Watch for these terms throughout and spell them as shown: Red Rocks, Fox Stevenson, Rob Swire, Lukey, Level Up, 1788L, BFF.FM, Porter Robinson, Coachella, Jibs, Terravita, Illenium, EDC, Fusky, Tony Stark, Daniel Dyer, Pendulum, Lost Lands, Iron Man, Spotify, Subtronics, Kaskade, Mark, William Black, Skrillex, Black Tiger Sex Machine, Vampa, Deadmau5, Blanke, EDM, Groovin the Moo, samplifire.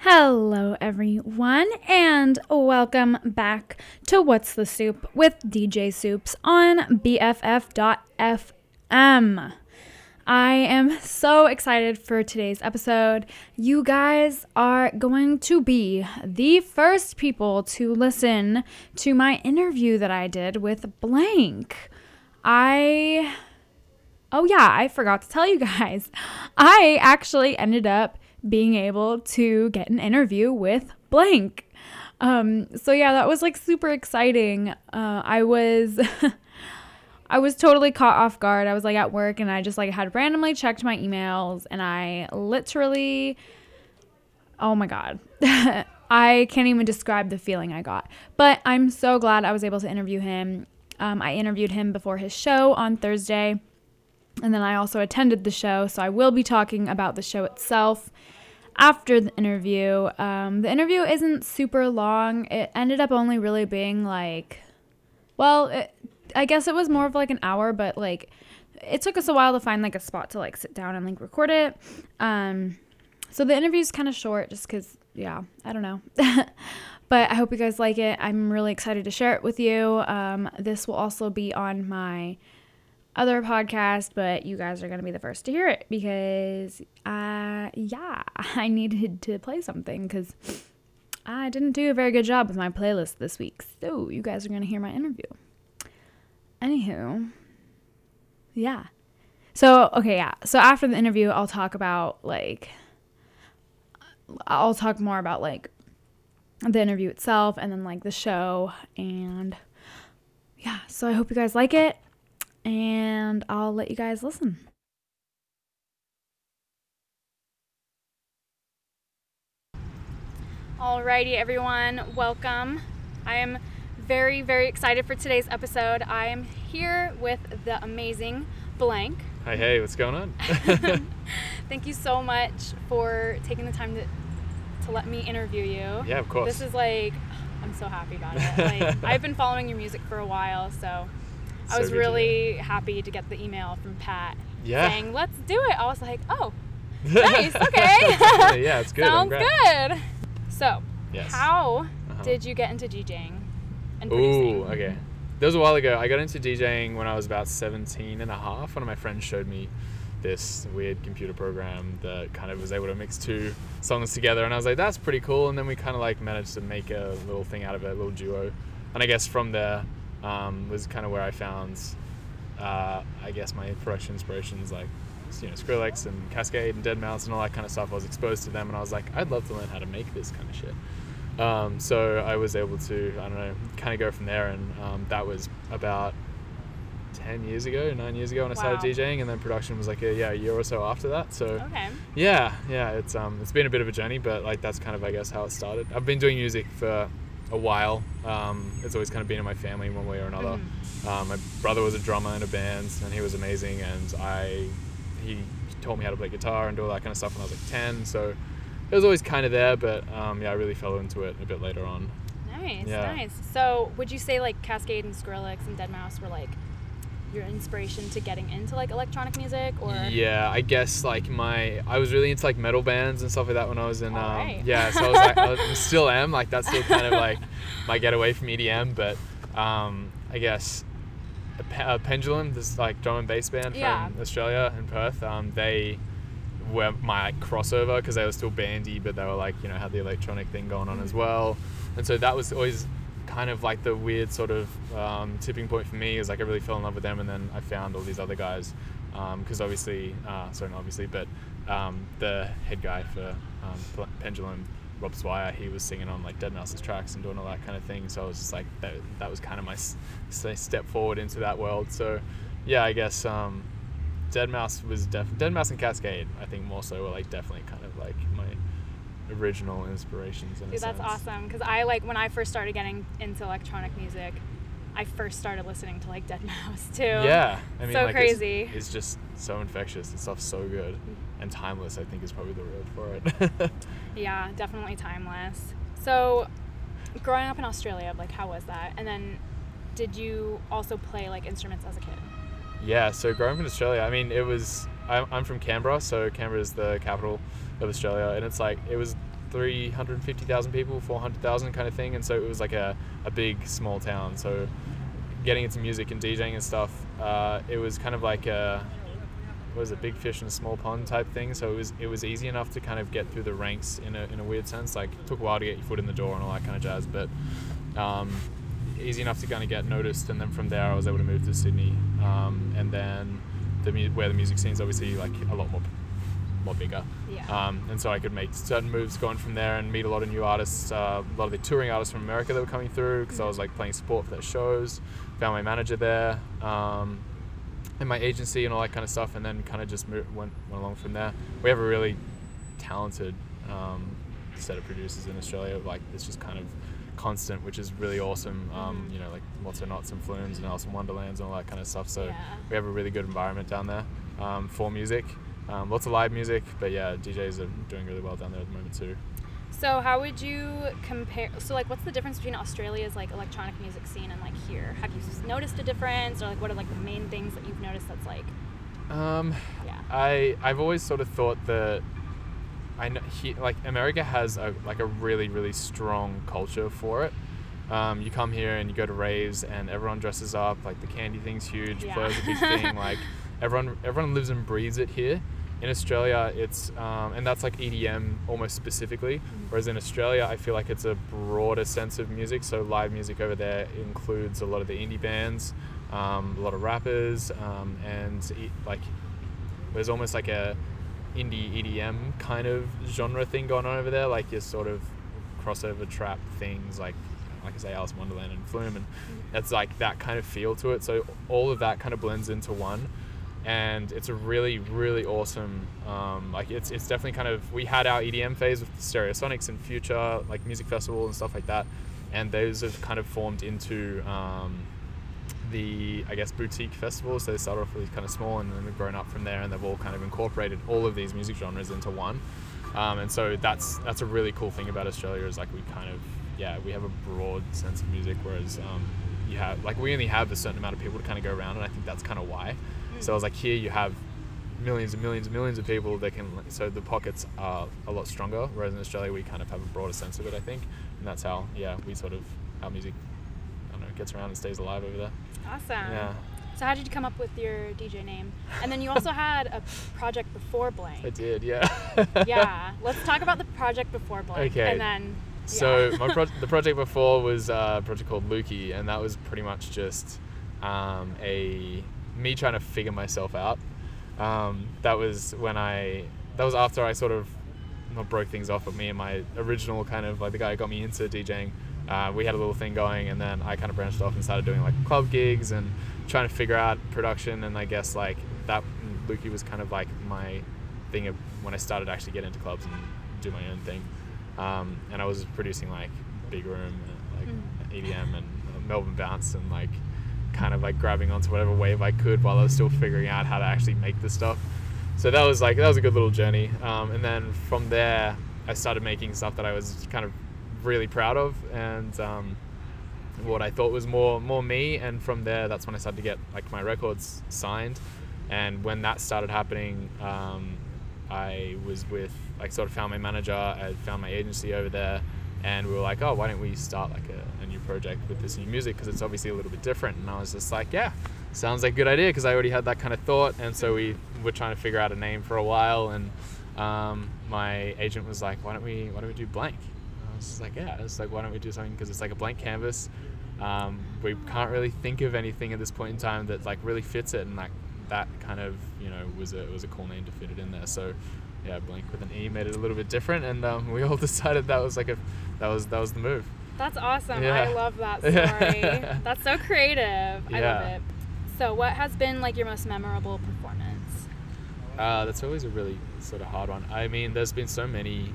Hello everyone and welcome back to What's the Soup with DJ Soups on BFF.FM. I am so excited for today's episode. You guys are going to be the first people to listen to my interview that I did with Blanke. I forgot to tell you guys. I actually ended up being able to get an interview with Blanke. That was like super exciting. I was totally caught off guard. I was like at work and I just like had randomly checked my emails and I literally, oh my God, I can't even describe the feeling I got, but I'm so glad I was able to interview him. I interviewed him before his show on Thursday. And then I also attended the show, so I will be talking about the show itself after the interview. The interview isn't super long. It ended up only really being like, I guess it was more of like an hour, but like it took us a while to find like a spot to like sit down and like record it. So the interview is kind of short just because, I don't know. But I hope you guys like it. I'm really excited to share it with you. This will also be on my other podcast, but you guys are going to be the first to hear it because I needed to play something because I didn't do a very good job with my playlist this week, so you guys are going to hear my interview. Anywho, so after the interview I'll talk more about like the interview itself and then like the show, and so I hope you guys like it. And I'll let you guys listen. Alrighty, everyone, welcome. I am very, very excited for today's episode. I am here with the amazing Blanke. Hi, hey, what's going on? Thank you so much for taking the time to let me interview you. Yeah, of course. This is like, I'm so happy about it. Like, I've been following your music for a while, so I was really happy to get the email from Pat saying, let's do it. I was like, oh, nice, okay. Yeah, it's good. Sounds good. So, yes. How did you get into DJing and producing? Ooh, okay. That was a while ago. I got into DJing when I was about 17 and a half. One of my friends showed me this weird computer program that kind of was able to mix two songs together. And I was like, that's pretty cool. And then we kind of like managed to make a little thing out of it, a little duo. And I guess from there, was kind of where I found, my production inspirations, like, Skrillex and Kaskade and Deadmau5 and all that kind of stuff. I was exposed to them and I was like, I'd love to learn how to make this kind of shit. So I was able to, kind of go from there. And that was about 9 years ago when I started DJing, and then production was like a year or so after that. So it's been a bit of a journey, but like that's kind of, I guess, how it started. I've been doing music for a while. It's always kind of been in my family one way or another. Mm-hmm. My brother was a drummer in a band and he was amazing, and he taught me how to play guitar and do all that kind of stuff when I was like 10, so it was always kind of there, but I really fell into it a bit later on. Nice. So would you say like Kaskade and Skrillex and Deadmau5 were like your inspiration to getting into like electronic music, or? Yeah, I guess like I was really into like metal bands and stuff like that when I was in, so I was like, I still am, like that's still kind of like my getaway from EDM, but I guess Pendulum, this like drum and bass band from Australia and Perth, they were my crossover because they were still bandy, but they were like, had the electronic thing going on as well. And so that was always kind of like the weird sort of tipping point for me, is like I really fell in love with them, and then I found all these other guys because the head guy for Pendulum, Rob Swire, he was singing on like Deadmau5's tracks and doing all that kind of thing, so I was just like that was kind of my step forward into that world. So I guess Deadmau5 was Deadmau5 and Kaskade, I think, more so were like definitely kind of like my original inspirations in a sense. Dude, that's awesome, because I like when I first started getting into electronic music, I first started listening to like Deadmau5 too. Yeah, I mean, so like, crazy. It's just so infectious. The stuff's so good and timeless. I think is probably the word for it. Yeah, definitely timeless. So, growing up in Australia, like how was that? And then, did you also play like instruments as a kid? Yeah, so growing up in Australia, I mean, it was. I'm from Canberra, so Canberra is the capital of Australia, and it's like it was 350,000 people, 400,000 kind of thing, and so it was like a big small town. So getting into music and DJing and stuff, it was kind of like a big fish in a small pond type thing. So it was easy enough to kind of get through the ranks in a weird sense. Like it took a while to get your foot in the door and all that kind of jazz, but easy enough to kind of get noticed. And then from there, I was able to move to Sydney, and then where the music scene's obviously like a lot more bigger. Yeah. And so I could make certain moves going from there and meet a lot of new artists, a lot of the touring artists from America that were coming through because I was like playing support for their shows, found my manager there, and my agency and all that kind of stuff, and then kind of just went along from there. We have a really talented set of producers in Australia. Like it's just kind of constant, which is really awesome. You know, like lots of Knots and Flumes and Alice in Wonderlands and all that kind of stuff. So we have a really good environment down there for music. Lots of live music, but yeah, DJs are doing really well down there at the moment too. So how would you compare, so like what's the difference between Australia's like electronic music scene and like here? Have you noticed a difference, or like what are like the main things that you've noticed that's like? I've always sort of thought that I know like America has a really, really strong culture for it. You come here and you go to raves and everyone dresses up, like the candy thing's huge, clothes are a big thing, like everyone lives and breathes it here. In Australia, it's and that's like EDM almost specifically, whereas in Australia I feel like it's a broader sense of music. So live music over there includes a lot of the indie bands, a lot of rappers, and like there's almost like a indie EDM kind of genre thing going on over there, like your sort of crossover trap things, like I say, Alice in Wonderland and Flume, and that's like that kind of feel to it. So all of that kind of blends into one. And it's a really, really awesome, like it's definitely kind of, we had our EDM phase with Stereosonics and Future, like music festival and stuff like that. And those have kind of formed into the, I guess, boutique festivals. So they started off really kind of small and then they've grown up from there, and they've all kind of incorporated all of these music genres into one. And so that's a really cool thing about Australia, is like we kind of, we have a broad sense of music, whereas you have, like we only have a certain amount of people to kind of go around, and I think that's kind of why. So I was like, here you have millions and millions and millions of people that can, so the pockets are a lot stronger, whereas in Australia we kind of have a broader sense of it, I think. And that's how, we sort of, our music, I don't know, gets around and stays alive over there. Awesome. Yeah. So how did you come up with your DJ name? And then you also had a project before Blanke. I did, yeah. Yeah. Let's talk about the project before Blanke. Okay. And then, so the project before was a project called Lukey, and that was pretty much just me trying to figure myself out. That was after I sort of not broke things off, but me and my original kind of like the guy who got me into DJing, we had a little thing going, and then I kind of branched off and started doing like club gigs and trying to figure out production. And I guess like that Lukey was kind of like my thing of when I started to actually get into clubs and do my own thing. And I was producing like Big Room, like EDM and Melbourne Bounce, and like kind of like grabbing onto whatever wave I could while I was still figuring out how to actually make this stuff. So that was a good little journey. And then from there, I started making stuff that I was kind of really proud of, and what I thought was more me. And from there, that's when I started to get like my records signed. And when that started happening, I was with, like sort of found my manager, I found my agency over there, and we were like, oh, why don't we start like a new project with this new music, because it's obviously a little bit different. And I was just like, sounds like a good idea, because I already had that kind of thought. And so we were trying to figure out a name for a while, and my agent was like, why don't we do Blanke? And I was just like, why don't we do something, because it's like a blank canvas, we can't really think of anything at this point in time that like really fits it, and like that kind of, was a cool name to fit it in there. So Blanke with an E made it a little bit different, and we all decided that was the move. That's awesome. Yeah. I love that story. That's so creative. Yeah. I love it. So what has been like your most memorable performance? That's always a really sort of hard one. I mean, there's been so many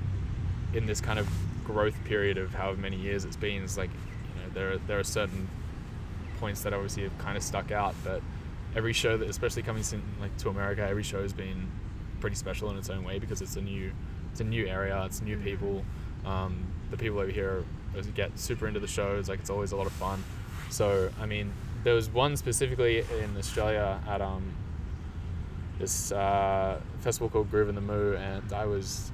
in this kind of growth period of however many years it's been. It's like, there are certain points that obviously have kind of stuck out, but every show that, especially coming to America, every show has been pretty special in its own way because it's a new area, it's new people. The people over here get super into the shows, it's always a lot of fun. So I mean, there was one specifically in Australia at this festival called Groovin the Moo, and it was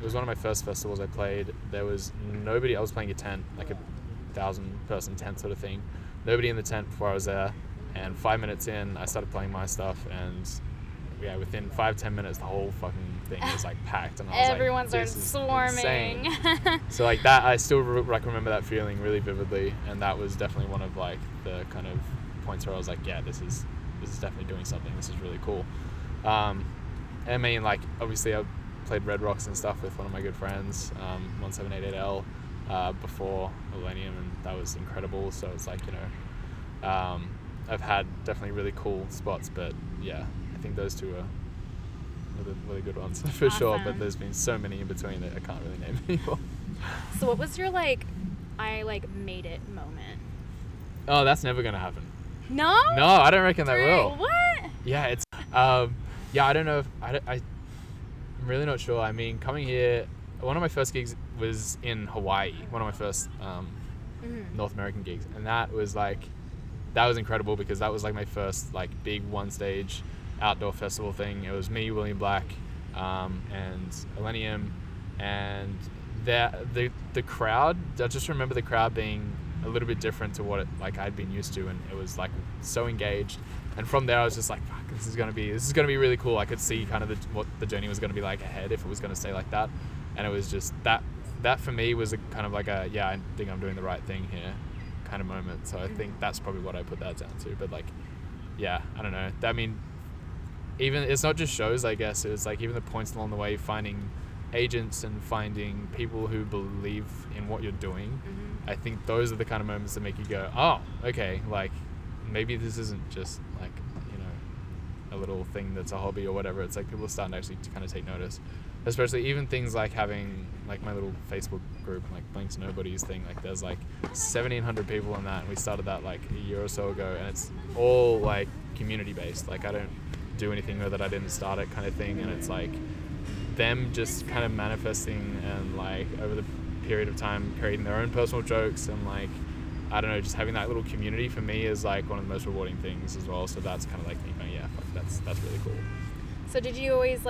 one of my first festivals I played. There was nobody. I was playing a tent, a 1,000-person tent sort of thing. Nobody in the tent before I was there, and 5 minutes in I started playing my stuff, and yeah, within 5-10 minutes the whole fucking thing was packed, and I was everyone started swarming. So that, I still remember that feeling really vividly, and that was definitely one of the kind of points where I was yeah, this is definitely doing something. This is really cool. I mean, obviously I played Red Rocks and stuff with one of my good friends, 1788L, before Illenium, and that was incredible. So it's I've had definitely really cool spots, but yeah, I think those two are really, really good ones for sure. But there's been so many in between that I can't really name anymore. So what was your I made it moment? Oh, that's never gonna happen. No, I don't reckon that will. What? Yeah, it's I don't know if I'm really not sure. I mean, coming here, one of my first gigs was in Hawaii, one of my first North American gigs, and that was incredible because that was my first big one stage outdoor festival thing. It was me, William Black, and Illenium, and the crowd. I just remember the crowd being a little bit different to what I'd been used to, and it was so engaged. And from there I was just fuck, this is gonna be really cool. I could see kind of what the journey was gonna be ahead if it was gonna stay like that. And it was just that for me was a kind of yeah, I think I'm doing the right thing here kind of moment. So I think that's probably what I put that down to. But yeah, I don't know. I mean, even it's not just shows, I guess. It's even the points along the way, finding agents and finding people who believe in what you're doing. Mm-hmm. I think those are the kind of moments that make you go, oh, okay, maybe this isn't just a little thing that's a hobby or whatever. It's people are starting to actually kind of take notice, especially even things having my little Facebook group, Blanks Nobody's thing. There's 1,700 people in that, and we started that a year or so ago, and it's all community based. I don't do anything or that I didn't start it kind of thing, and it's them just kind of manifesting and over the period of time creating their own personal jokes and I don't know, just having that little community for me is one of the most rewarding things as well. So that's kind of yeah, that's really cool. So did you always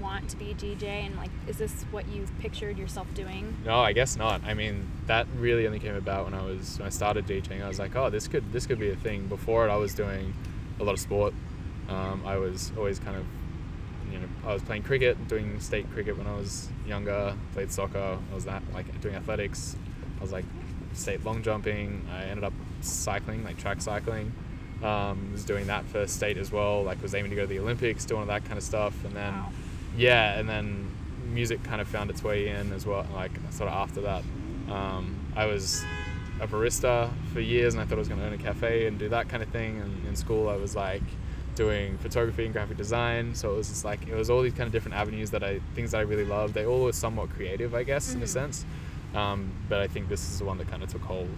want to be a DJ, and is this what you pictured yourself doing? No, I guess not. I mean, that really only came about when I started DJing. I was oh, this could be a thing. Before it, I was doing a lot of sport. I was always I was playing cricket, doing state cricket when I was younger, played soccer, I was doing athletics, I was state long jumping, I ended up cycling, track cycling, was doing that for state as well, was aiming to go to the Olympics, doing all that kind of stuff, and then, wow. Yeah, and then music kind of found its way in as well, sort of after that. I was a barista for years, and I thought I was going to own a cafe and do that kind of thing, and in school I was doing photography and graphic design, so it was just it was all these kind of different avenues things that I really loved. They all were somewhat creative, I guess, in a sense, but I think this is the one that kind of took hold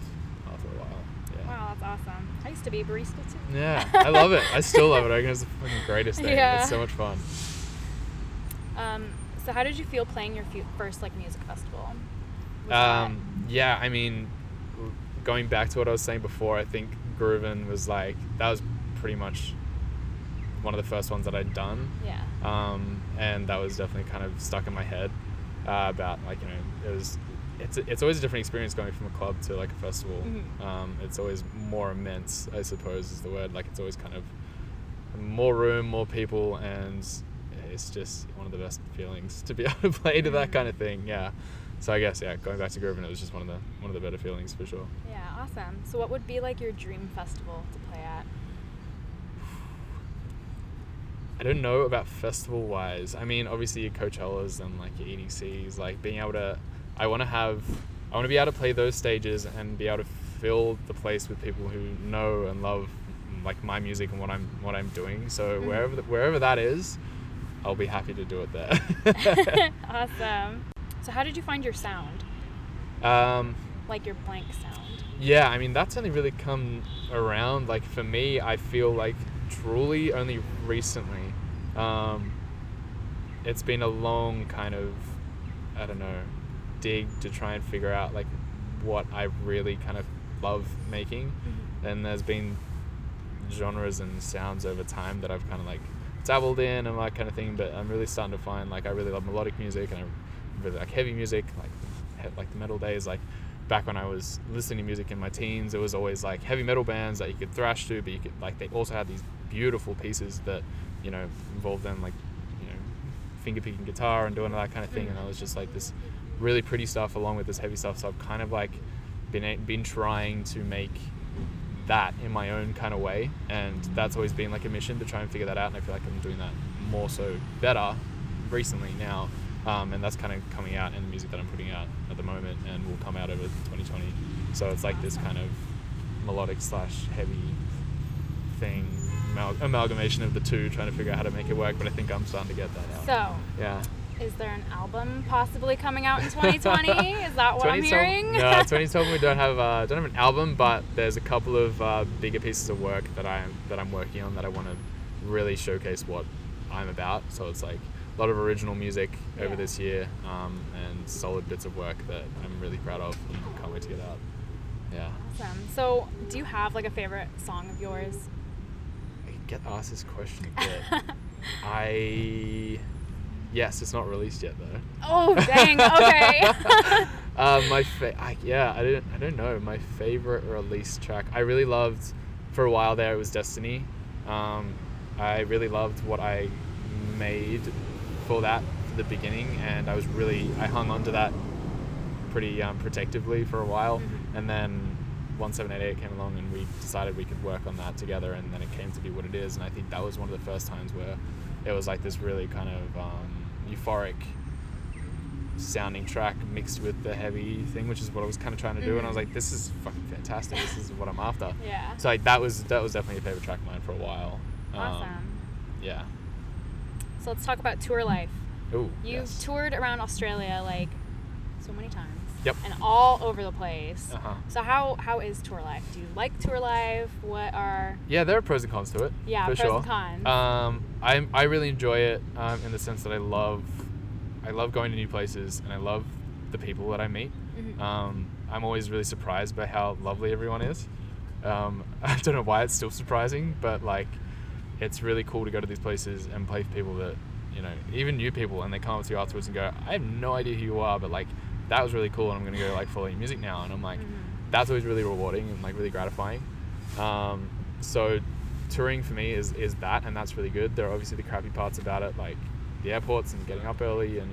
after a while. Yeah. Wow, that's awesome. I used to be a barista too. Yeah, I love it. I still love it. I think it's the fucking greatest thing. Yeah. It's so much fun. So how did you feel playing your first music festival? Yeah, I mean, going back to what I was saying before, I think Groovin was that was pretty much one of the first ones that I'd done, yeah. And that was definitely kind of stuck in my head about it's always a different experience going from a club to a festival. Mm-hmm. It's always more immense, I suppose is the word. It's always kind of more room, more people, and it's just one of the best feelings to be able to play to that kind of thing. Yeah, so I guess yeah, going back to Groovin, it was just one of the better feelings for sure. Yeah, awesome. So what would be your dream festival to play at? I don't know about festival-wise. I mean, obviously your Coachellas and your EDCs, being able to... I want to be able to play those stages and be able to fill the place with people who know and love my music and what I'm doing. So wherever that is, I'll be happy to do it there. Awesome. So how did you find your sound? Your Blanke sound. yeah, I mean, that's only really come around, like, for me, I feel like truly only recently. It's been a long kind of, I don't know, dig to try and figure out, like, what I really kind of love making. Mm-hmm. And there's been genres and sounds over time that I've kind of, like, dabbled in and that kind of thing, but I'm really starting to find, like, I really love melodic music, and I really like heavy music, like the metal days, like, back when I was listening to music in my teens, it was always like heavy metal bands that you could thrash to, but you could, like, they also had these beautiful pieces that, you know, involved them, like, you know, finger picking guitar and doing that kind of thing. And I was just like, this really pretty stuff along with this heavy stuff. So I've kind of like been trying to make that in my own kind of way, and that's always been like a mission to try and figure that out. And I feel like I'm doing that more so better recently now. And that's kind of coming out in the music that I'm putting out at the moment, and will come out over 2020. So it's like this kind of melodic / heavy thing, amalgamation of the two, trying to figure out how to make it work. But I think I'm starting to get that out. So yeah, is there an album possibly coming out in 2020? Is that what I'm hearing? No, 2020 we don't have an album, but there's a couple of bigger pieces of work that I'm working on that I want to really showcase what I'm about. So it's like a lot of original music over this year, and solid bits of work that I'm really proud of and can't wait to get out. Yeah. Awesome. So do you have like a favorite song of yours? I get asked this question a bit. Yes, it's not released yet though. Oh dang, okay. I don't know. My favorite release track, I really loved, for a while there, it was Destiny. I really loved what I made for that for the beginning, and I was really, I hung on to that pretty protectively for a while, and then 1788 came along and we decided we could work on that together, and then it came to be what it is. And I think that was one of the first times where it was like this really kind of euphoric sounding track mixed with the heavy thing, which is what I was kind of trying to do. And I was like, this is fucking fantastic, this is what I'm after. Yeah. So like that was definitely a favorite track of mine for a while. Awesome. Yeah. So let's talk about tour life. Ooh, You've toured around Australia like so many times. Yep. And all over the place. Uh-huh. So how is tour life? Do you like tour life? Yeah, there are pros and cons to it. Yeah, for sure. Pros and cons. I really enjoy it in the sense that I love going to new places, and I love the people that I meet. Mm-hmm. I'm always really surprised by how lovely everyone is. I don't know why it's still surprising, but like, it's really cool to go to these places and play for people that, you know, even new people, and they come up to you afterwards and go, I have no idea who you are, but like, that was really cool, and I'm going to go like follow your music now. And I'm like, that's always really rewarding and like really gratifying. So touring for me is that, and that's really good. There are obviously the crappy parts about it, like the airports and getting up early and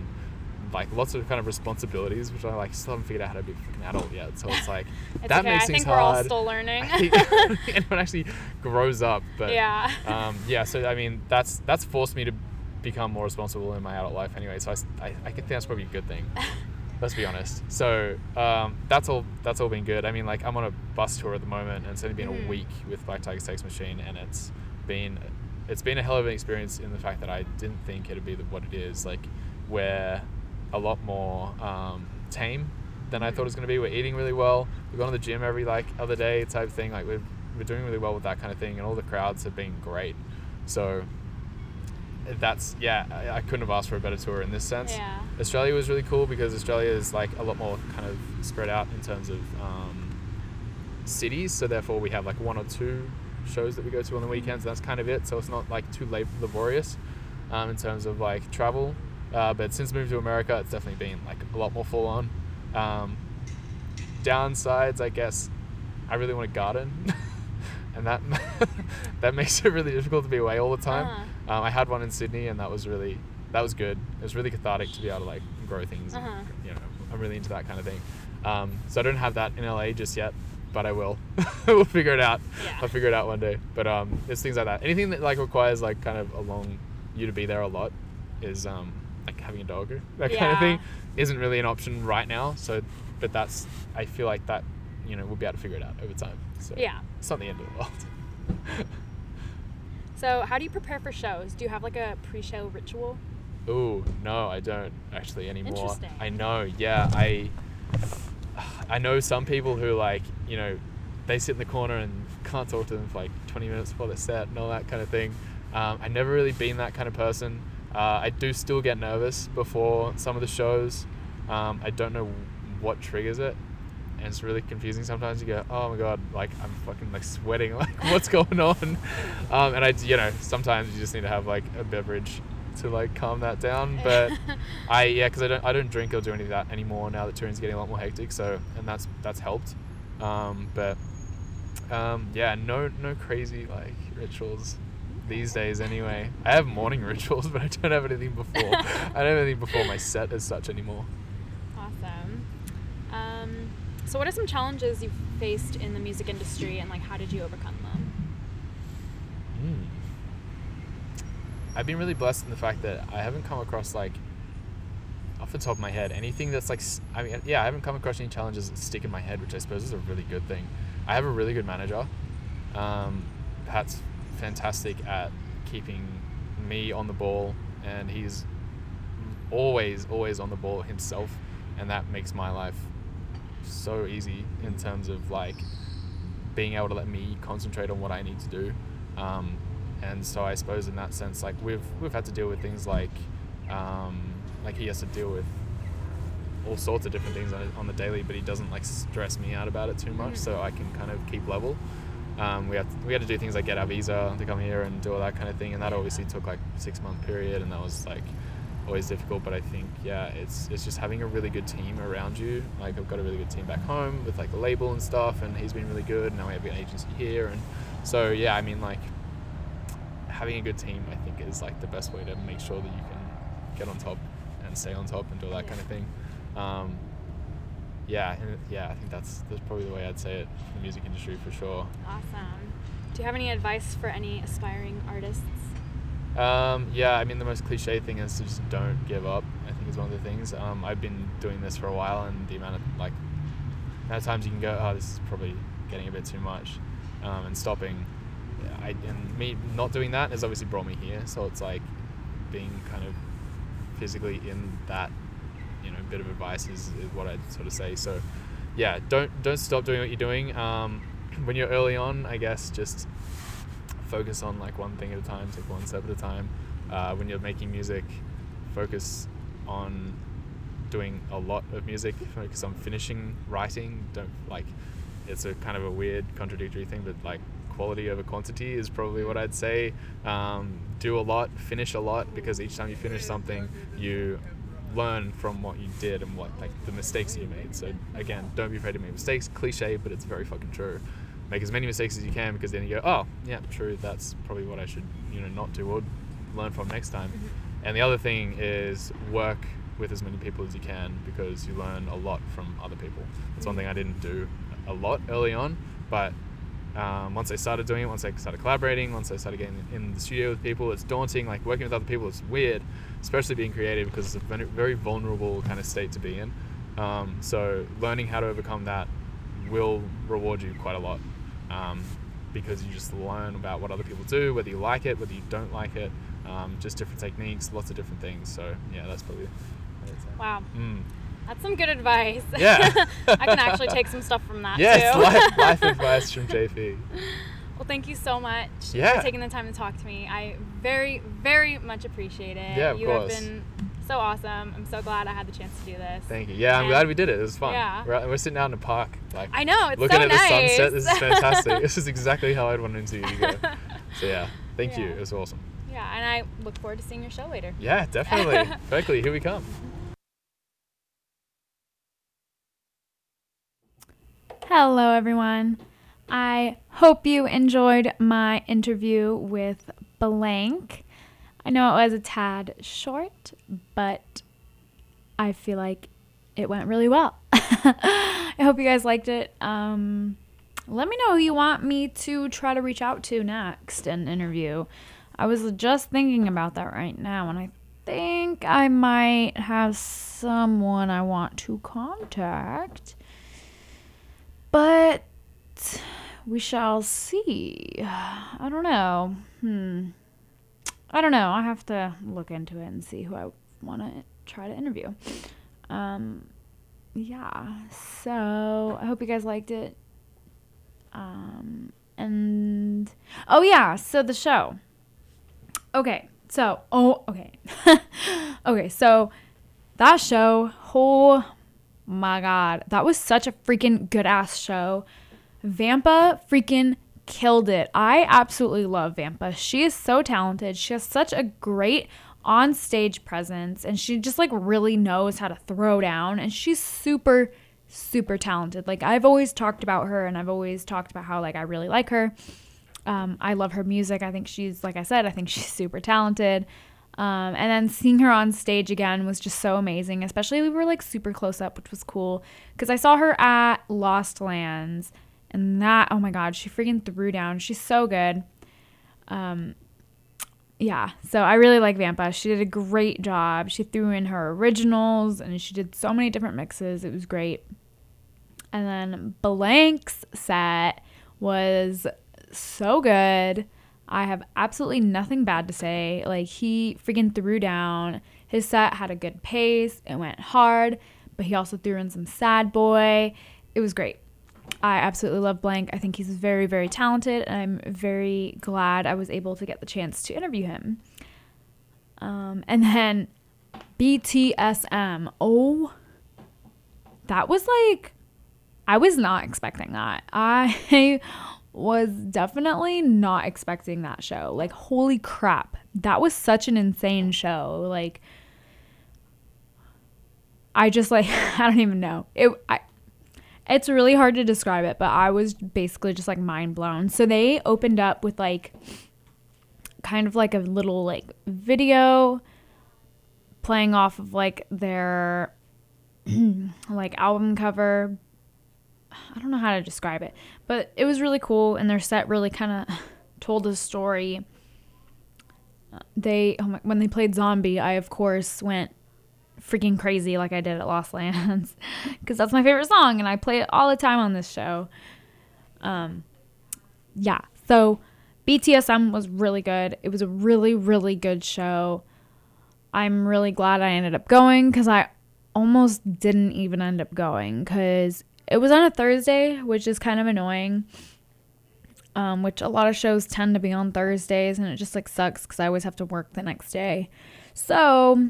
like lots of kind of responsibilities, which I like still haven't figured out how to be a fucking adult yet. So it's like, makes things hard. I think we're all still learning. I think anyone actually grows up, but yeah. So I mean, that's forced me to become more responsible in my adult life anyway. So I think that's probably a good thing. Let's be honest. So that's all been good. I mean, like, I'm on a bus tour at the moment, and it's only been a week with Black Tiger Sex Machine, and it's been a hell of an experience in the fact that I didn't think it'd be what it is. Like, where a lot more tame than I thought it was going to be. We're eating really well. We're going to the gym every like other day type thing. Like we're doing really well with that kind of thing, and all the crowds have been great. So that's I couldn't have asked for a better tour in this sense. Yeah. Australia was really cool because Australia is like a lot more kind of spread out in terms of cities. So therefore we have like one or two shows that we go to on the weekends. And that's kind of it. So it's not like too laborious in terms of like travel. But since moving to America, it's definitely been like a lot more full on. Downsides, I guess, I really want to garden, and that makes it really difficult to be away all the time. Uh-huh. I had one in Sydney, and that was good. It was really cathartic to be able to like grow things. Uh-huh. And, you know, I'm really into that kind of thing. So I don't have that in LA just yet, but I will. We'll figure it out. Yeah. I'll figure it out one day. But it's things like that. Anything that like requires like kind of you to be there a lot is like having a dog, that kind of thing, isn't really an option right now. So, but that's, I feel like that, you know, we'll be able to figure it out over time. So it's not the end of the world. So how do you prepare for shows? Do you have like a pre-show ritual? Ooh, no, I don't actually anymore. Interesting. I know. Yeah. I know some people who like, you know, they sit in the corner and can't talk to them for like 20 minutes before they're set and all that kind of thing. I've never really been that kind of person. I do still get nervous before some of the shows. I don't know what triggers it, and it's really confusing sometimes. You go, oh my god, like I'm fucking like sweating, like what's going on? And I, you know, sometimes you just need to have like a beverage to like calm that down. But because I don't drink or do any of that anymore now that touring's getting a lot more hectic. So, and that's helped. No crazy like rituals these days anyway. I have morning rituals, but I don't have anything before. My set as such anymore. Awesome. So what are some challenges you've faced in the music industry, and like how did you overcome them? I've been really blessed in the fact that I haven't come across, like, off the top of my head, anything that's like, I mean, yeah, I haven't come across any challenges that stick in my head, which I suppose is a really good thing. I have a really good manager. Pat's fantastic at keeping me on the ball, and he's always on the ball himself, and that makes my life so easy in terms of like being able to let me concentrate on what I need to do. And so I suppose in that sense, like we've had to deal with things like he has to deal with all sorts of different things on the daily, but he doesn't like stress me out about it too much, so I can kind of keep level. We had to do things like get our visa to come here and do all that kind of thing, and that obviously took like 6-month period, and that was like always difficult. But I think it's just having a really good team around you. Like I've got a really good team back home with like the label and stuff, and he's been really good. Now we have an agency here, and so yeah, I mean like having a good team I think is like the best way to make sure that you can get on top and stay on top and do all that kind of thing. I think that's probably the way I'd say it for the music industry for sure. Awesome. Do you have any advice for any aspiring artists? I mean the most cliche thing is to just don't give up, I think is one of the things. I've been doing this for a while, and the amount of times you can go, oh, this is probably getting a bit too much, and stopping. And me not doing that has obviously brought me here, so it's like being kind of physically in that, you know, bit of advice is what I'd sort of say. So yeah, don't stop doing what you're doing. When you're early on, I guess just focus on like one thing at a time, take one step at a time. When you're making music, focus on doing a lot of music, focus on finishing writing. Don't like, it's a kind of a weird contradictory thing, but like quality over quantity is probably what I'd say. Do a lot, finish a lot, because each time you finish something you learn from what you did and what like the mistakes you made. So again, don't be afraid to make mistakes. Cliche, but it's very fucking true. Make as many mistakes as you can, because then you go, oh yeah, true, that's probably what I should, you know, not do or learn from next time. And the other thing is work with as many people as you can, because you learn a lot from other people. That's one thing I didn't do a lot early on, but once I started doing it, once I started collaborating, once I started getting in the studio with people, it's daunting. Like working with other people is weird, especially being creative, because it's a very vulnerable kind of state to be in. So learning how to overcome that will reward you quite a lot, because you just learn about what other people do, whether you like it, whether you don't like it, just different techniques, lots of different things. So yeah, that's probably it. Wow. That's some good advice. Yeah. I can actually take some stuff from that too. Yes, life advice from JP. Well, thank you so much for taking the time to talk to me. I very, very much appreciate it. Yeah, of course. You have been so awesome. I'm so glad I had the chance to do this. Thank you. Yeah, I'm glad we did it. It was fun. Yeah. We're sitting out in the park. Like, I know, it's so nice. Looking at the sunset. This is fantastic. This is exactly how I'd want an interview to go. So yeah, thank you. It was awesome. Yeah, and I look forward to seeing your show later. Yeah, definitely. Berkeley, here we come. Hello everyone. I hope you enjoyed my interview with Blanke. I know it was a tad short, but I feel like it went really well. I hope you guys liked it. Let me know who you want me to try to reach out to next and interview. I was just thinking about that right now, and I think I might have someone I want to contact. But we shall see. I don't know. I don't know. I have to look into it and see who I want to try to interview. So I hope you guys liked it. So the show. So that show, oh my God, that was such a freaking good ass show. Vampa freaking killed it. I absolutely love Vampa. She is so talented. She has such a great on stage presence, and she just like really knows how to throw down, and she's super, super talented. Like, I've always talked about her, and I've always talked about how like I really like her. I love her music. I think she's, like I said, I think she's super talented. And then seeing her on stage again was just so amazing, especially we were like super close up, which was cool because I saw her at Lost Lands, and that, oh my God, she freaking threw down. She's so good. So I really like Vampa. She did a great job. She threw in her originals, and she did so many different mixes. It was great. And then Blanke's set was so good. I have absolutely nothing bad to say. Like, he freaking threw down. His set had a good pace. It went hard, but he also threw in some sad boy. It was great. I absolutely love Blanke. I think he's very, very talented, and I'm very glad I was able to get the chance to interview him. And then BTSM. Oh, that was like, I was not expecting that. I was definitely not expecting that show. Like, holy crap, that was such an insane show. Like, I just like I don't even know it. It's really hard to describe it, but I was basically just like mind blown. So they opened up with like kind of like a little like video playing off of like their like album cover. I don't know how to describe it, but it was really cool, and their set really kind of told a story. When they played Zombie, I of course went freaking crazy like I did at Lost Lands because that's my favorite song, and I play it all the time on this show. So BTSM was really good. It was a really, really good show. I'm really glad I ended up going because I almost didn't even end up going because it was on a Thursday, which is kind of annoying, which a lot of shows tend to be on Thursdays, and it just like sucks because I always have to work the next day. So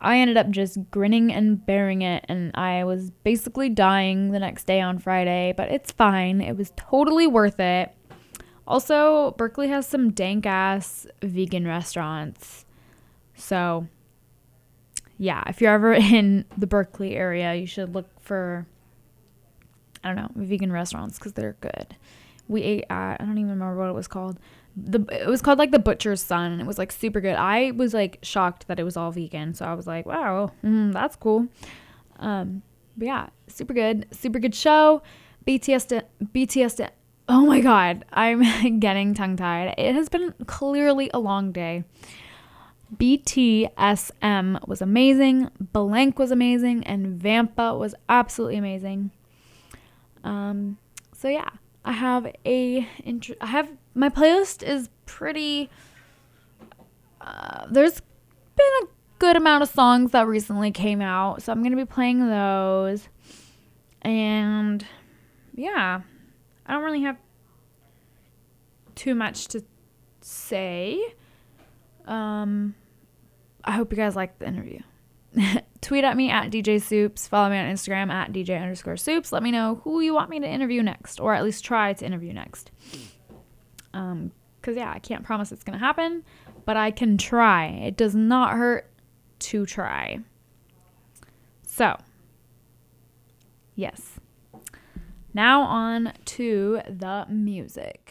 I ended up just grinning and bearing it, and I was basically dying the next day on Friday, but it's fine. It was totally worth it. Also, Berkeley has some dank-ass vegan restaurants, so yeah, if you're ever in the Berkeley area, you should look for, I don't know, vegan restaurants because they're good. We ate at, I don't even remember what it was called. It was called like the Butcher's Son, and it was like super good. I was like shocked that it was all vegan, so I was like, wow, that's cool. But yeah, super good show. BTS, oh my God, I'm getting tongue tied. It has been clearly a long day. BTSM was amazing, Blanke was amazing, and Vampa was absolutely amazing. So yeah, I have my playlist is pretty, there's been a good amount of songs that recently came out, so I'm going to be playing those, and yeah, I don't really have too much to say. I hope you guys liked the interview. Tweet at me at DJ Soups. Follow me on Instagram at DJ_Soups. Let me know who you want me to interview next, or at least try to interview next. Because, I can't promise it's going to happen, but I can try. It does not hurt to try. So, yes. Now on to the music.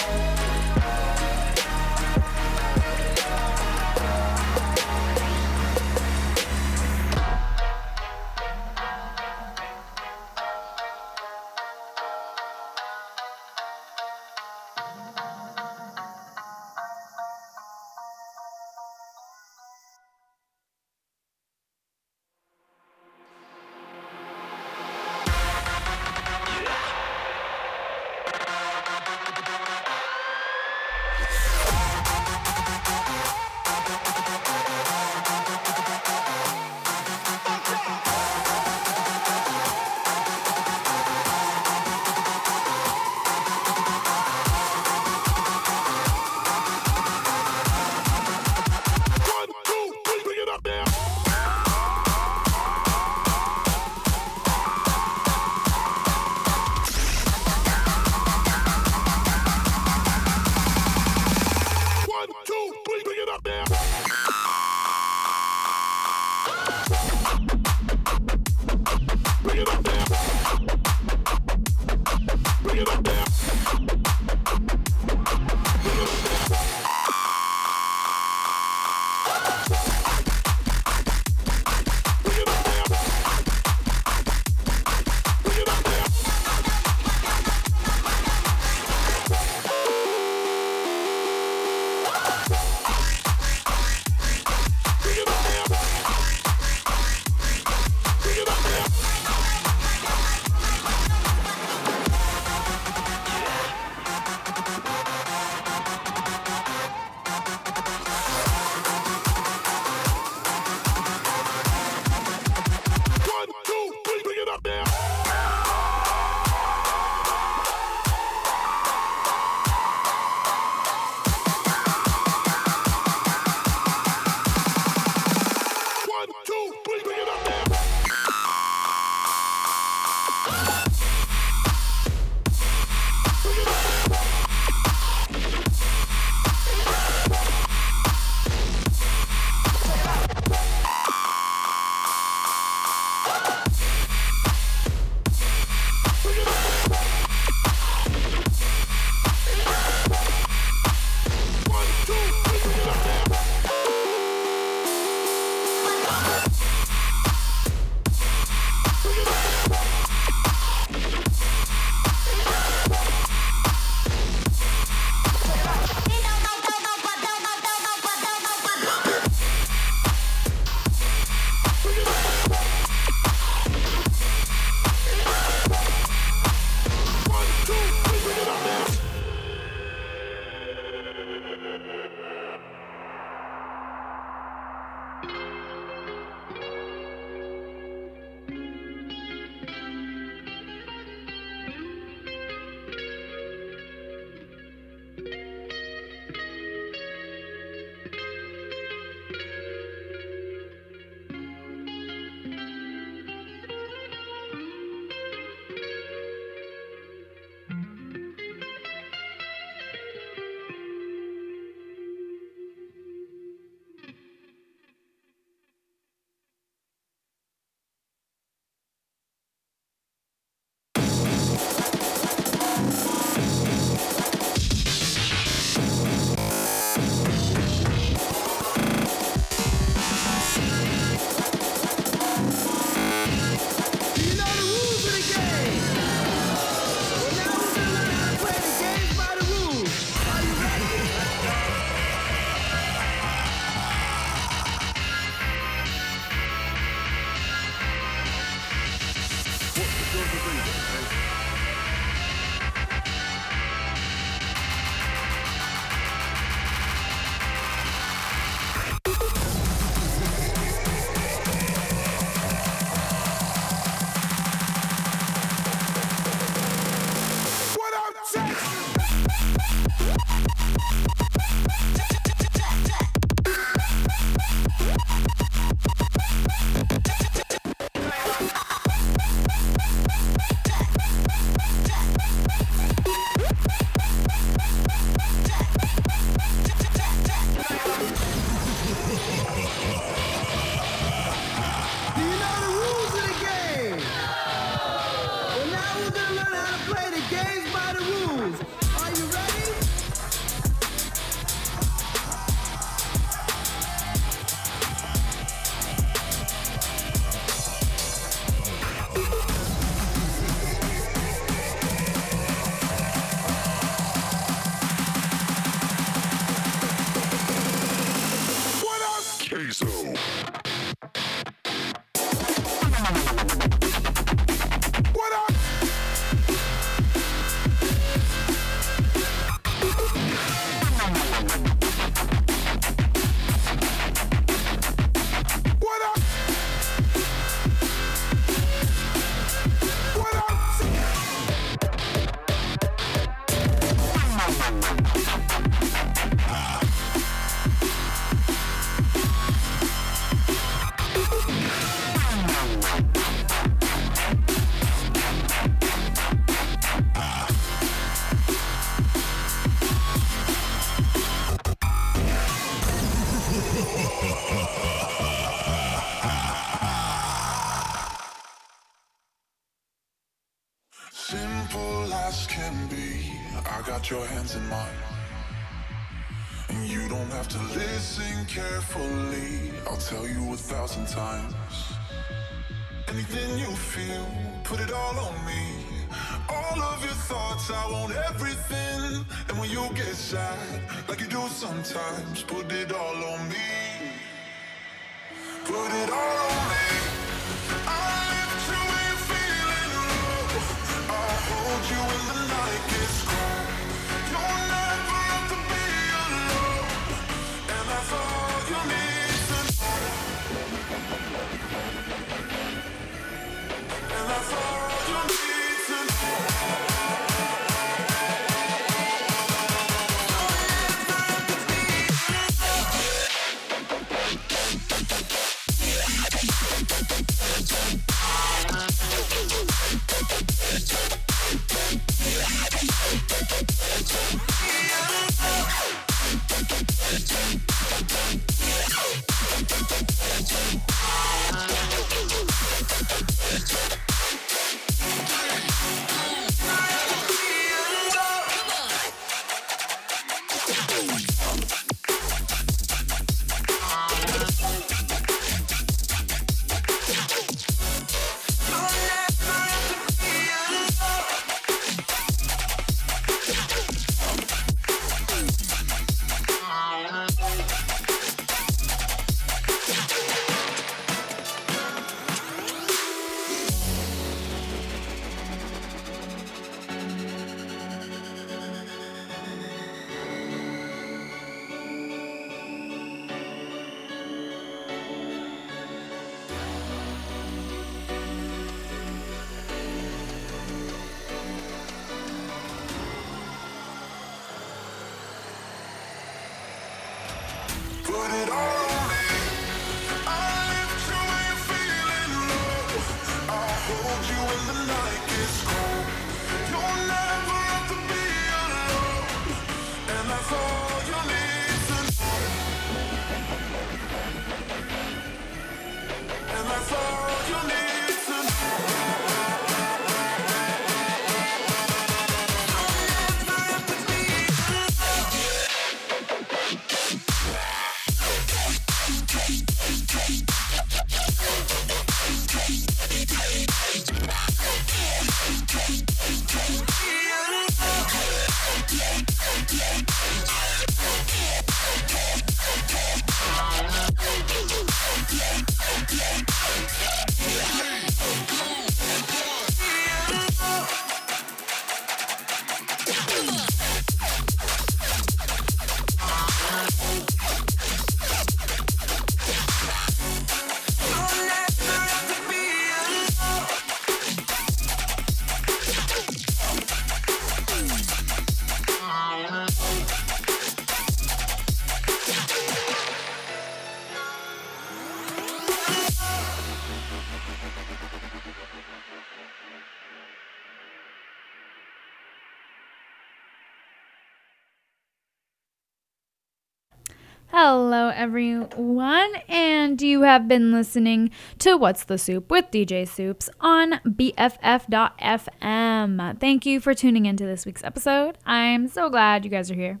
Hello everyone, and you have been listening to What's the Soup with DJ Soups on BFF.FM. Thank you for tuning into this week's episode. I'm so glad you guys are here.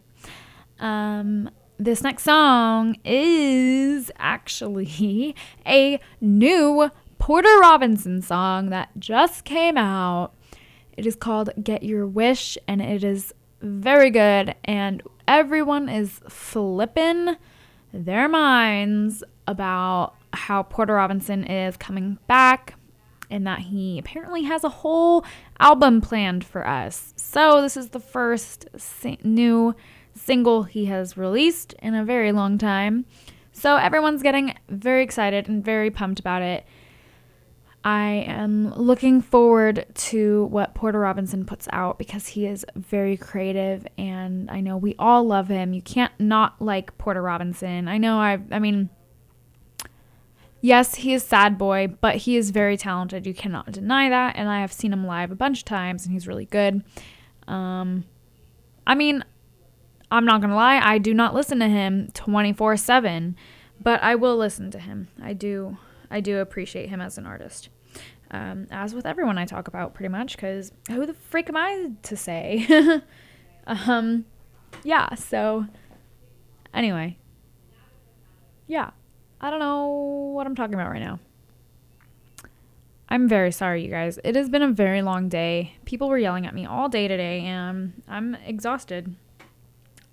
This next song is actually a new Porter Robinson song that just came out. It is called Get Your Wish, and it is very good, and everyone is flipping their minds about how Porter Robinson is coming back and that he apparently has a whole album planned for us. So this is the first new single he has released in a very long time. So everyone's getting very excited and very pumped about it. I am looking forward to what Porter Robinson puts out because he is very creative, and I know we all love him. You can't not like Porter Robinson. I know, I mean, yes, he is sad boy, but he is very talented. You cannot deny that, and I have seen him live a bunch of times, and he's really good. I mean, I'm not going to lie. I do not listen to him 24/7, but I will listen to him. I do appreciate him as an artist, as with everyone I talk about pretty much, because who the freak am I to say? So anyway, I don't know what I'm talking about right now. I'm very sorry, you guys. It has been a very long day. People were yelling at me all day today, and I'm exhausted.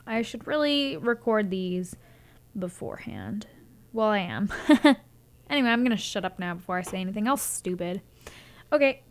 I should really record these beforehand. Well, I am. Anyway, I'm going to shut up now before I say anything else stupid. Okay.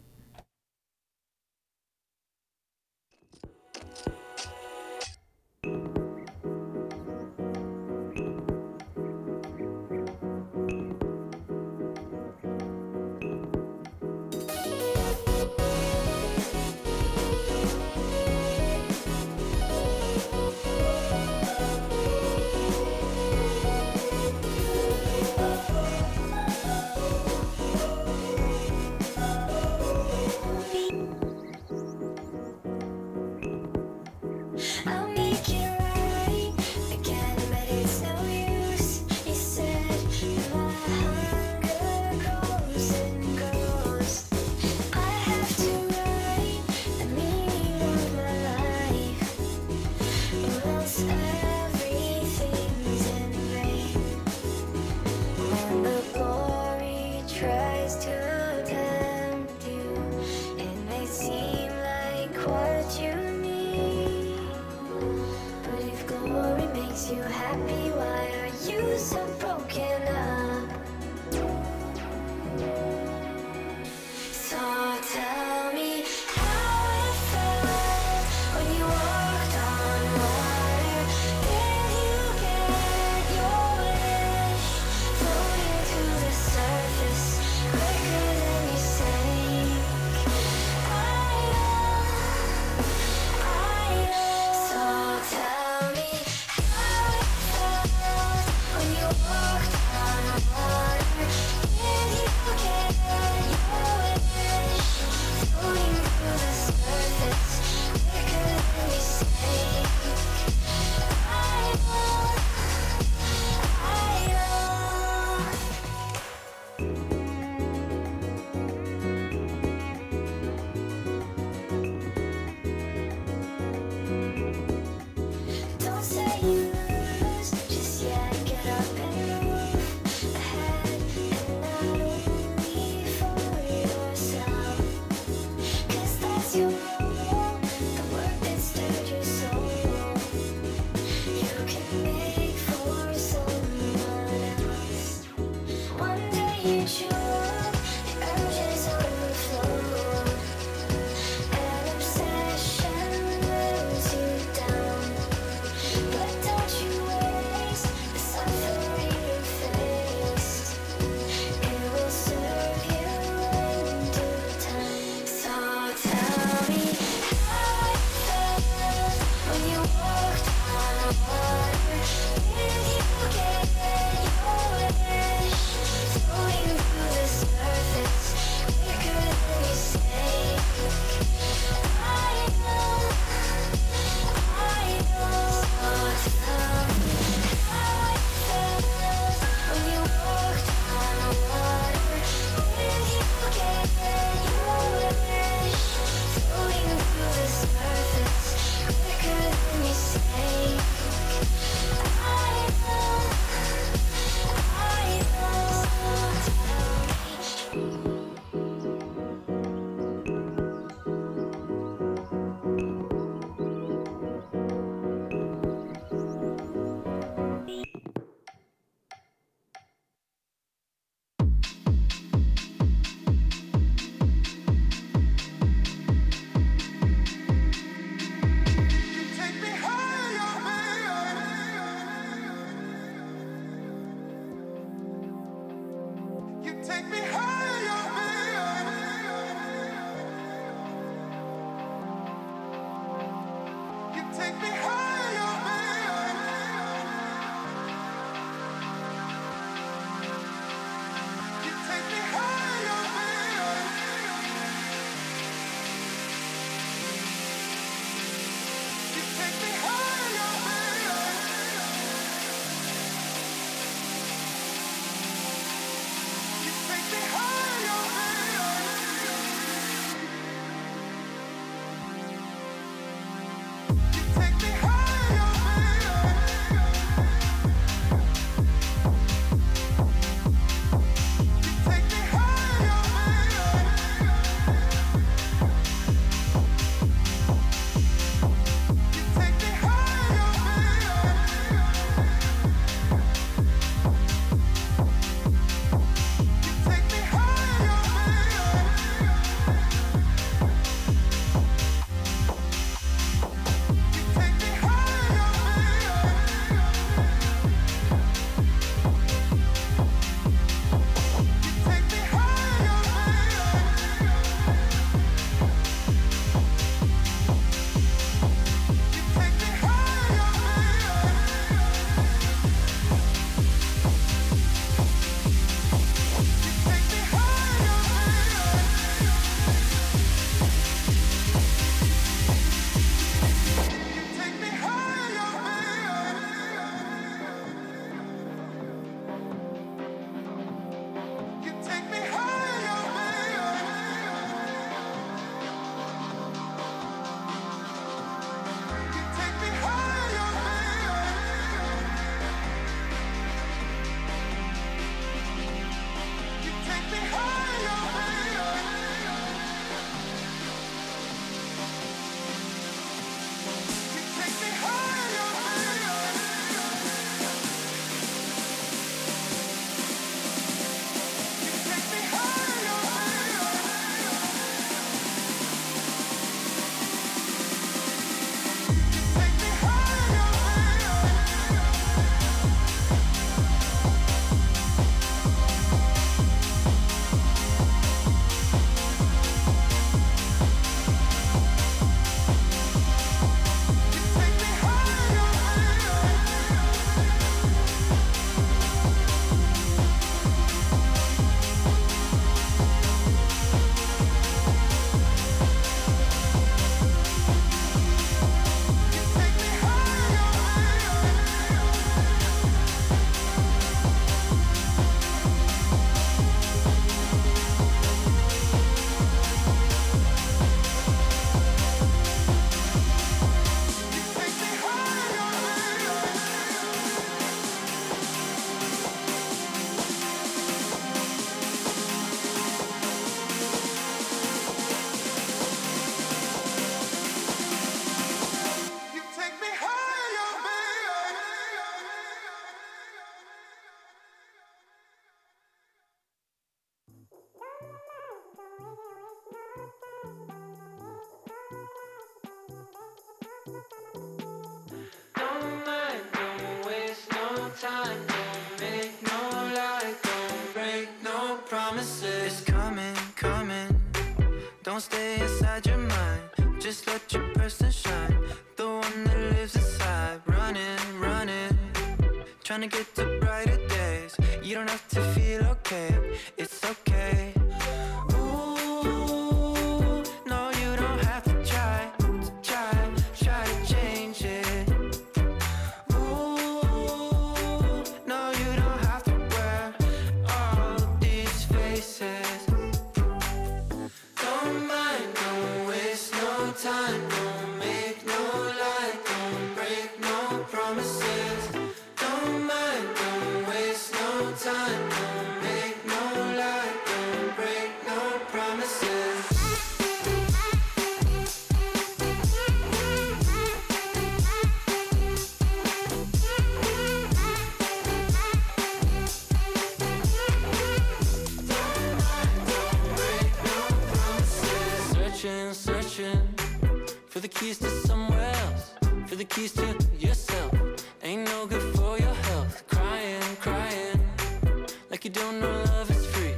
You don't know love is free.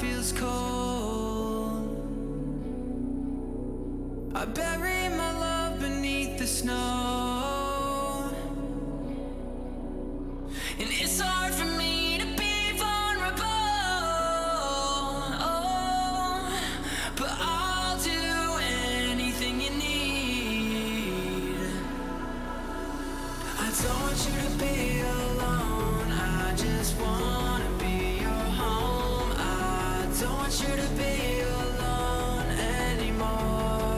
feels cold. I bury my love beneath the snow, and it's hard for me to be vulnerable. Oh, but I'll do anything you need. I don't want you to be alone. I just want to be your home. I don't want you to be alone anymore.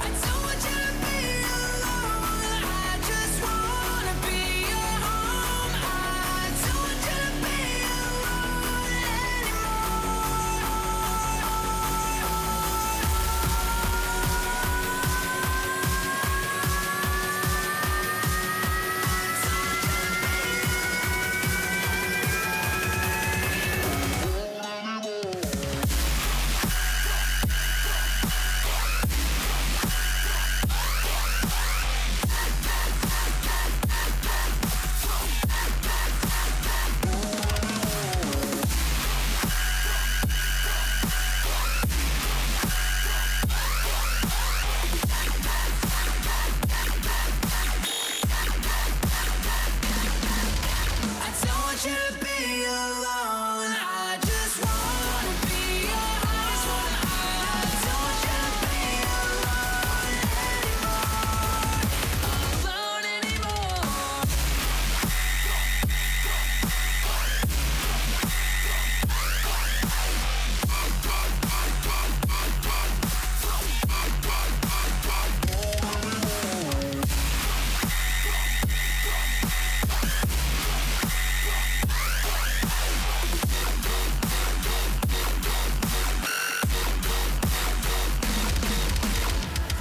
I don't want you to be alone. I just want to be your home. I don't want you to be alone anymore. I don't want you to be alone. I just want to be your home. I don't want you to be alone anymore.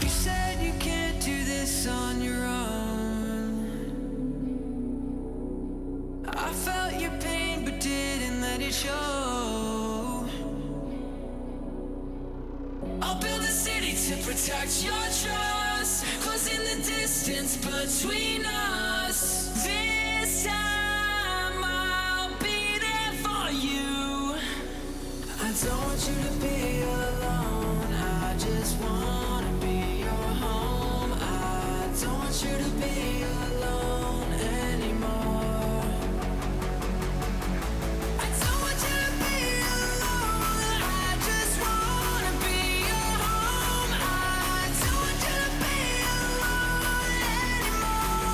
You said you can't do this on your own. I felt your pain but didn't let it show. I'll build a city to protect your trust, closing the distance between us. This time I'll be there for you. I don't want you to be alone. I just want to be your home. I don't want you to be alone anymore. I don't want you to be alone. I just want to be your home. I don't want you to be alone anymore.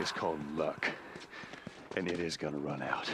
It's called luck, and it is going to run out.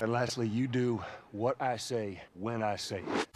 And lastly, you do what I say, when I say it.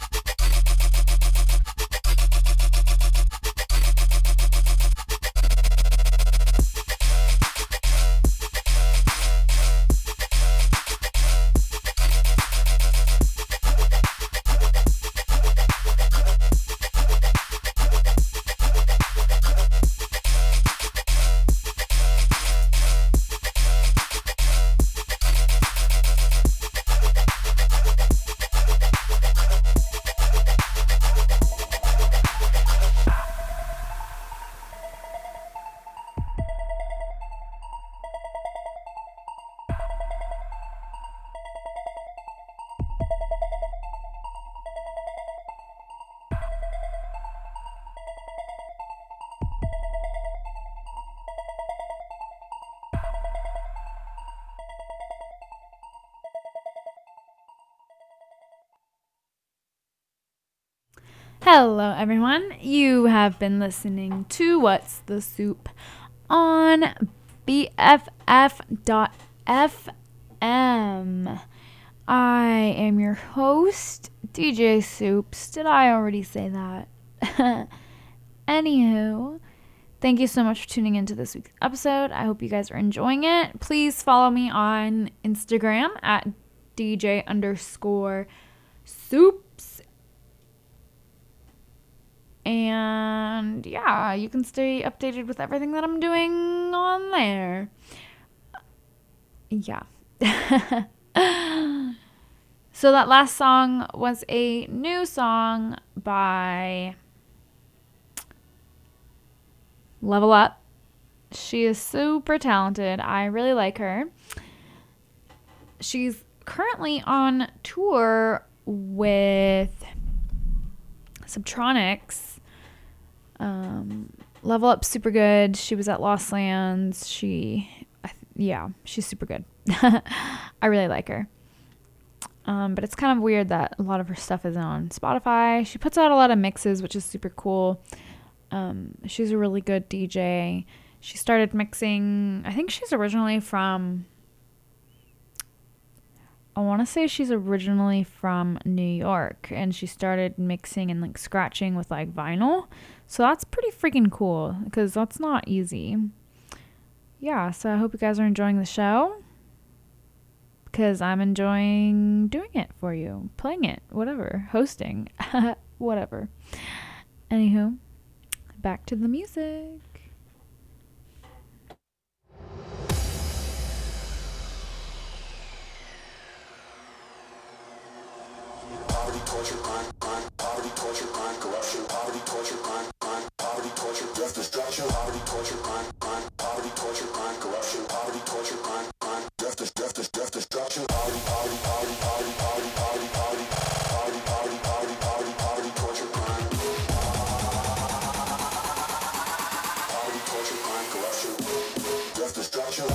Hello everyone, you have been listening to What's the Soup on BFF.FM. I am your host, DJ Soups. Did I already say that? Anywho, thank you so much for tuning into this week's episode. I hope you guys are enjoying it. Please follow me on Instagram at DJ_Soup. And yeah, you can stay updated with everything that I'm doing on there. Yeah. So that last song was a new song by Level Up. She is super talented. I really like her. She's currently on tour with Subtronics. Level Up, super good. She was at Lost Lands. She's super good. I really like her. But it's kind of weird that a lot of her stuff isn't on Spotify. She puts out a lot of mixes, which is super cool. She's a really good DJ. She started mixing. I think she's originally from, New York, and she started mixing and like scratching with like vinyl. So that's pretty freaking cool because that's not easy. Yeah, so I hope you guys are enjoying the show because I'm enjoying doing it for you, playing it, whatever, hosting, whatever. Anywho, back to the music. Poverty, torture, crime, crime, poverty, torture, crime, corruption, poverty, torture, crime, crime, poverty, torture, death, destruction, poverty, torture, crime, crime, poverty, torture, crime, corruption, poverty, torture, crime, crime, death, destruction, poverty, poverty, poverty, poverty, poverty, poverty, poverty, poverty, poverty, poverty, poverty, poverty, torture, crime, poverty, torture, crime, corruption, death, destruction,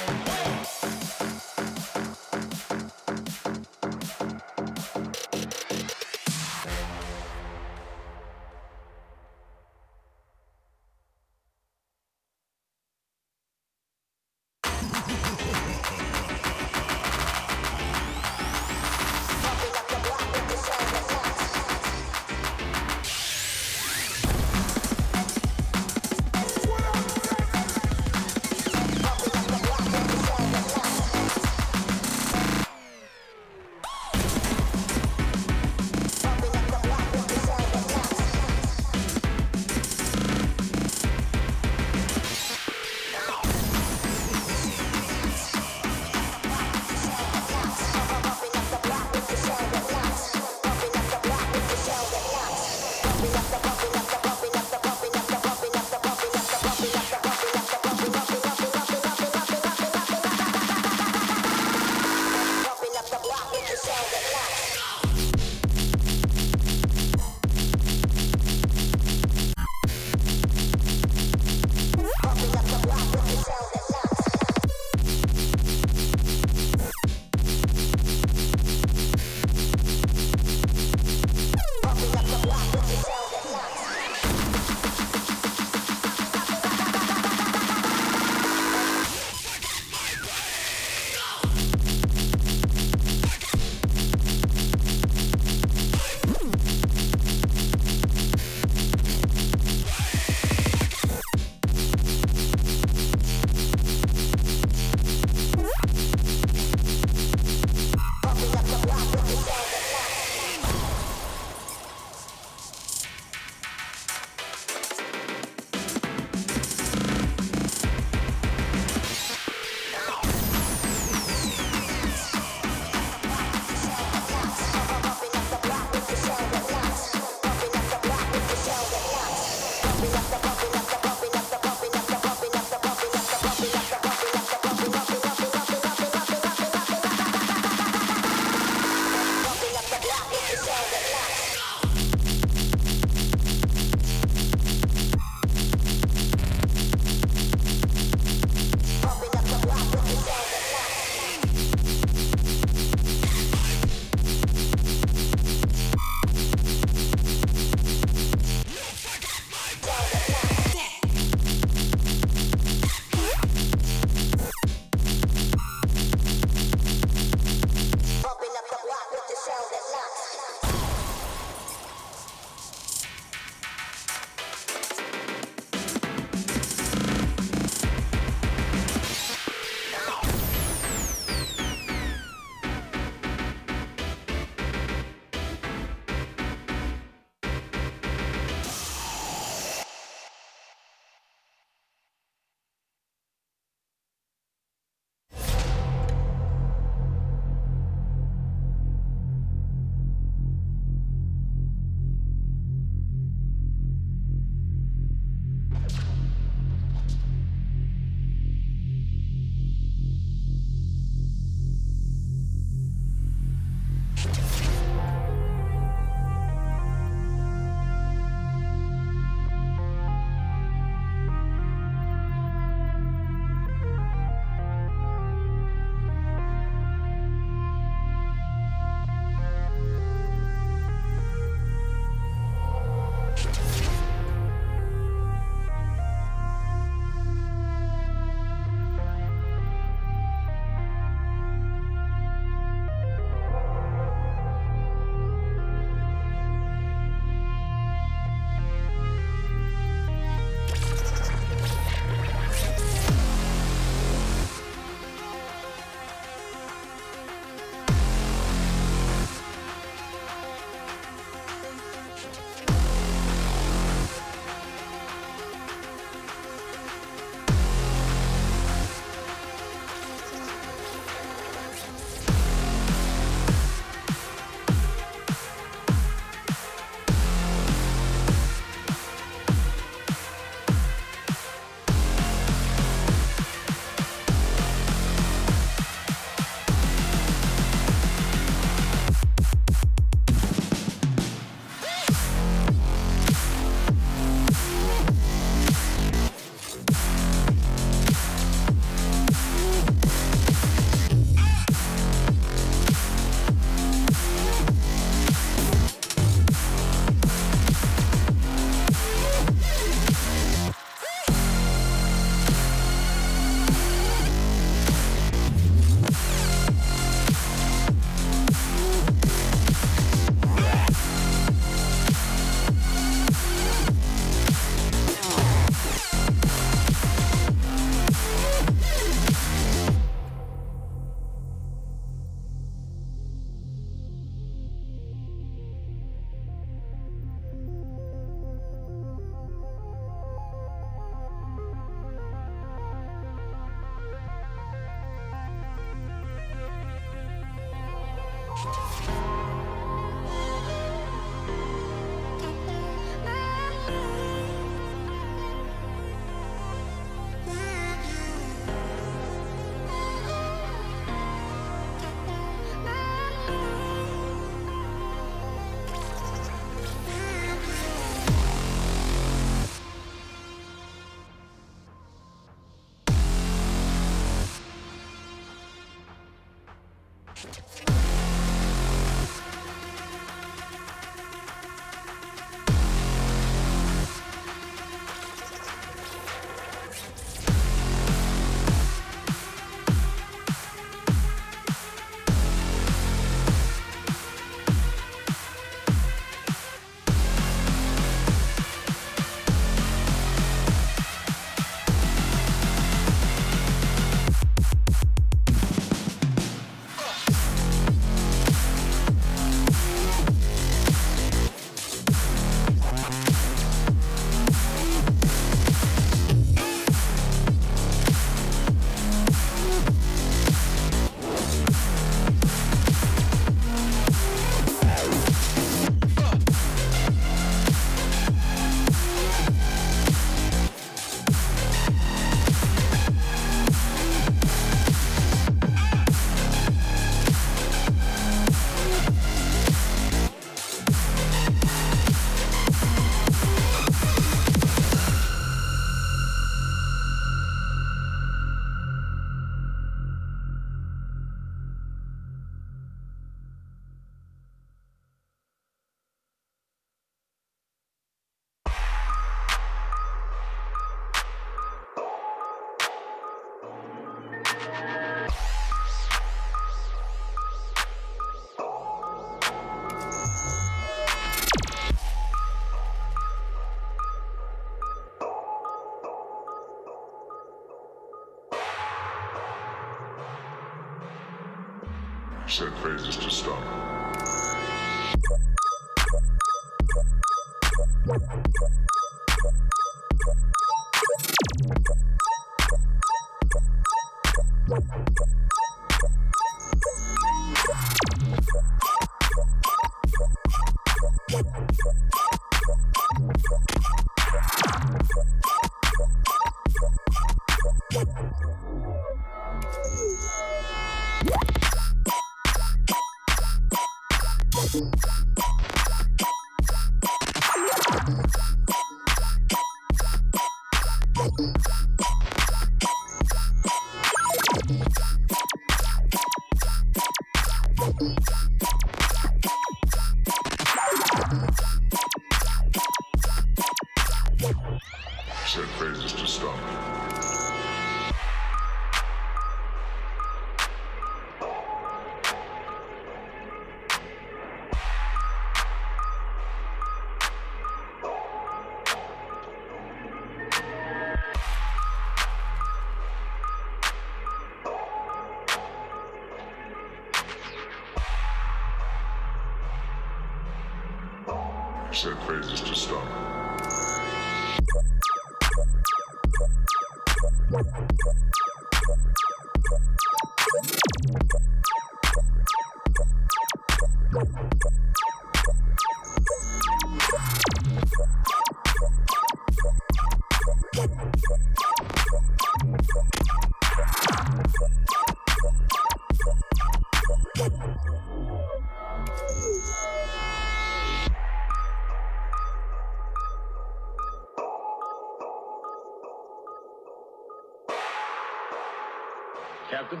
Captain,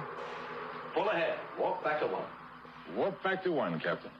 pull ahead. Walk back to one. Walk back to one, Captain.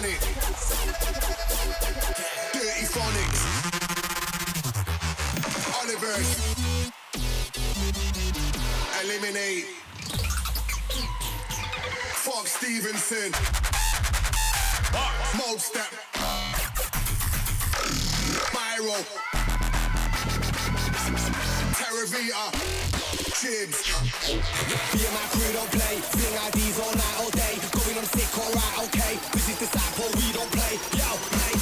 Subtronic. Dirty Phonics. Oliver's. Eliminate. Fox Stevenson. Mold Step. Myro. Terravita. Jibs. Me and my crew don't play. Bring IDs all night, all day. Going on sick, alright, okay. This is disciple, we don't play. Yo, mate.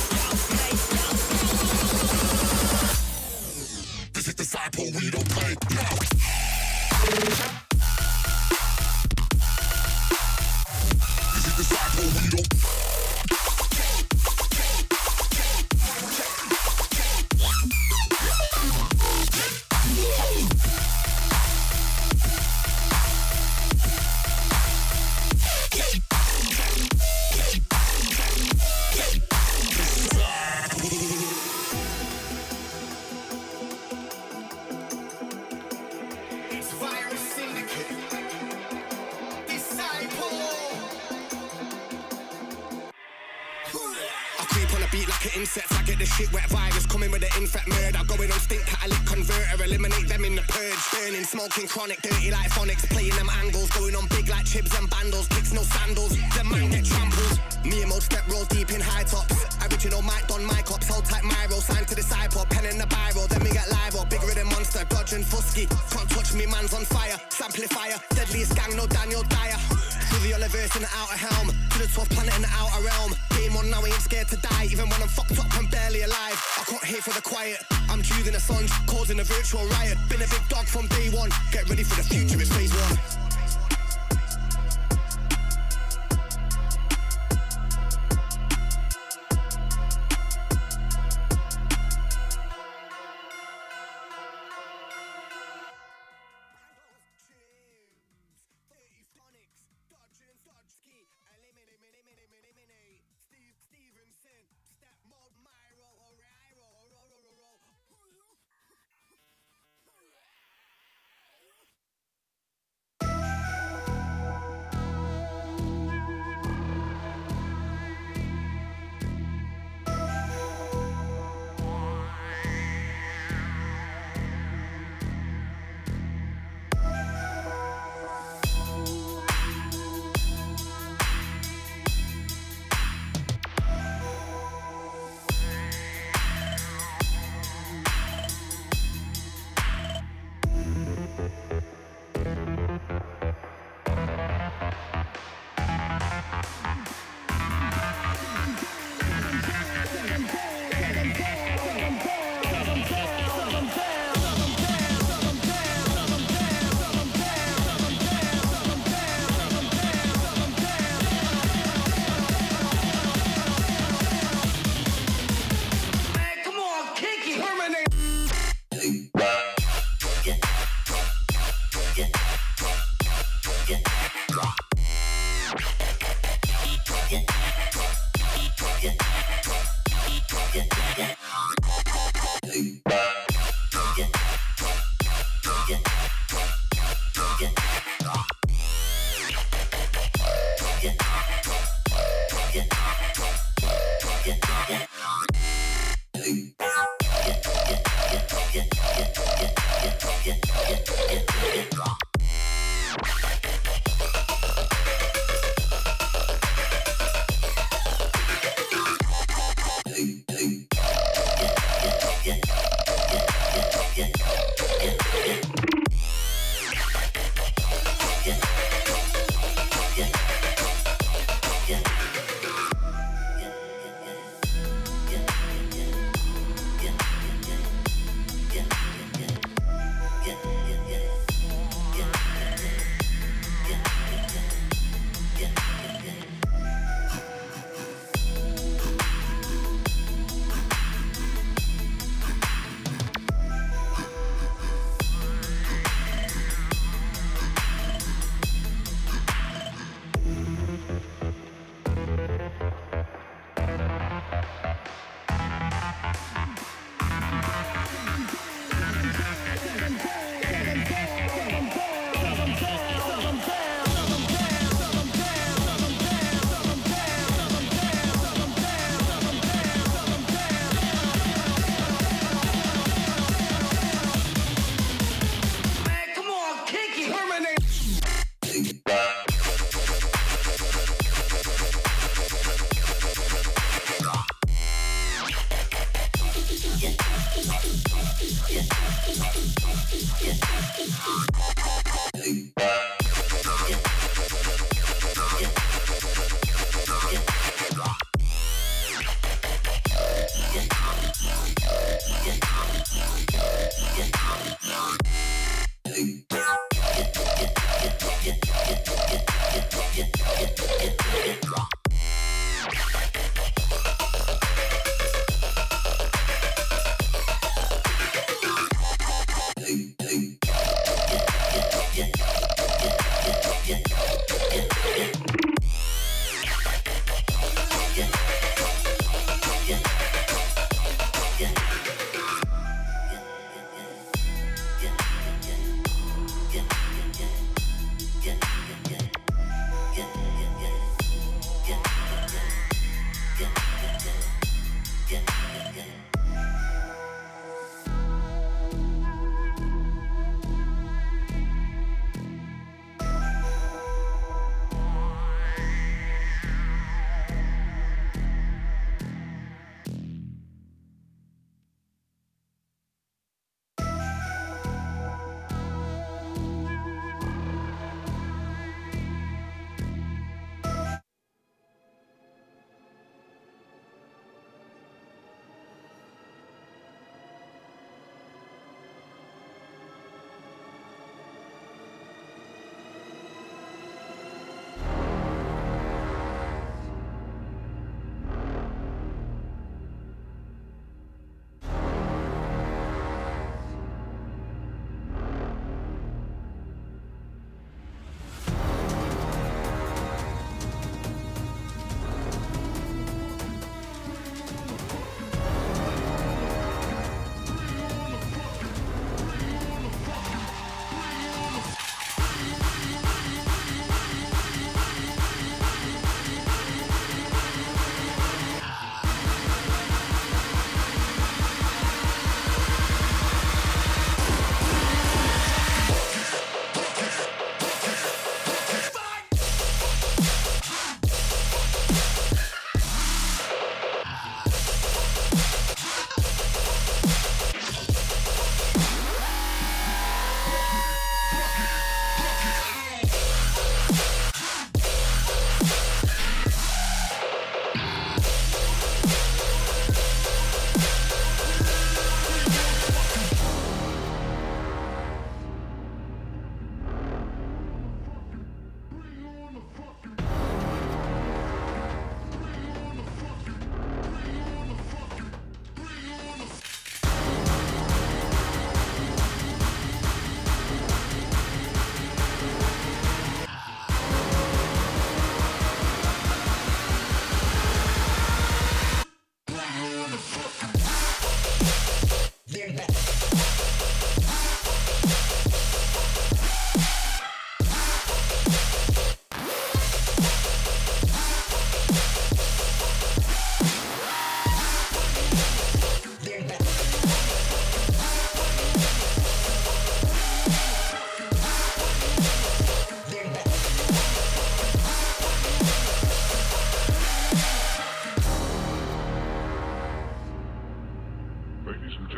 This is disciple, we don't play. Yo. Smoking chronic, dirty like phonics, playing them angles, going on big like chibs and bandles, clicks no sandals, the man get trampled. Me and Mold step roll deep in high tops, original mic don my cops, hold tight myro, sign to the side pod, pen in the biro, then we get live or bigger than monster, dodging fusky, can't touch me, man's on fire, samplifier, deadliest gang, no Daniel Dyer, through the Oliver's in the outer helm, to the 12th planet in the outer realm, game on now, I ain't scared to die, even when I'm fucked up, I'm barely alive, I can't hate for the quiet, I'm choosing a song, causing a virtual riot. Been a big dog from day one. Get ready for the future, it's phase one.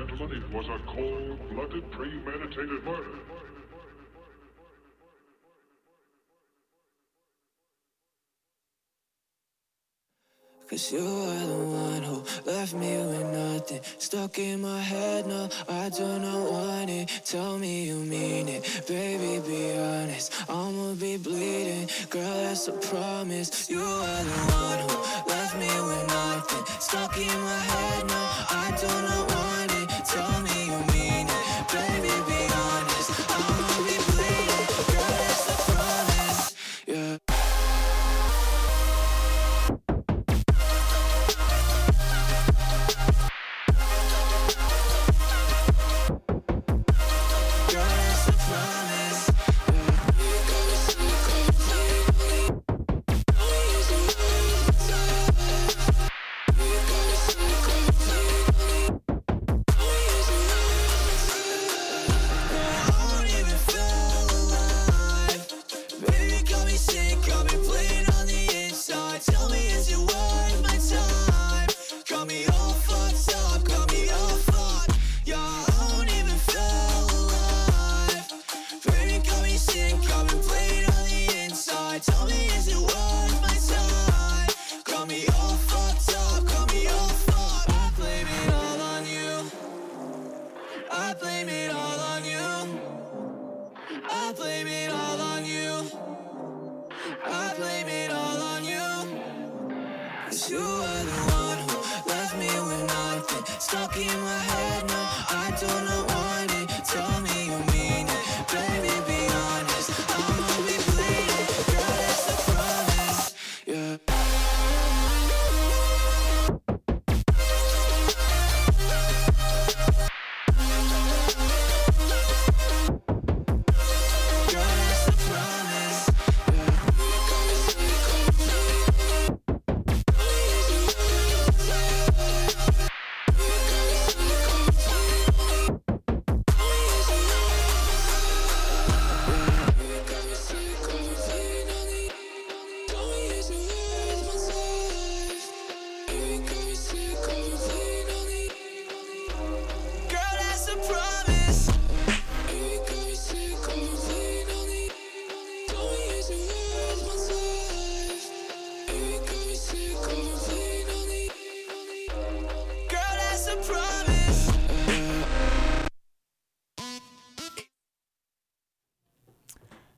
gentlemen, it was a cold-blooded, premeditated murder. Cause you are the one who left me with nothing. Stuck in my head, no, I do not want it. Tell me you mean it, baby, be honest. I'ma be bleeding, girl, that's a promise. You are the one who left me with nothing. Stuck in my head, no, I do not want it. Tell me you mean it, baby, be honest. I'ma be bleeding, girl, that's a promise. Yeah.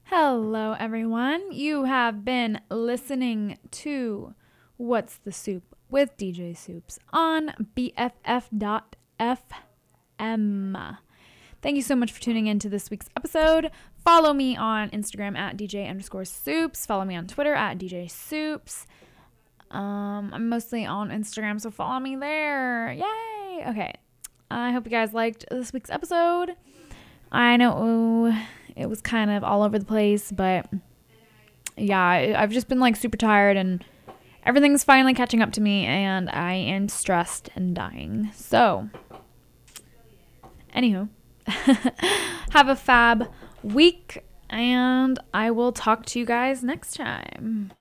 Hello, everyone. You have been listening to What's the Soup with DJ Soups on BFF.FM. Thank you so much for tuning in to this week's episode. Follow me on Instagram at DJ_Soups. Follow me on Twitter at DJ Soups. I'm mostly on Instagram, so follow me there. Yay! Okay. I hope you guys liked this week's episode. I know it was kind of all over the place, but yeah, I've just been like super tired and everything's finally catching up to me and I am stressed and dying. So, anywho, have a fab week and I will talk to you guys next time.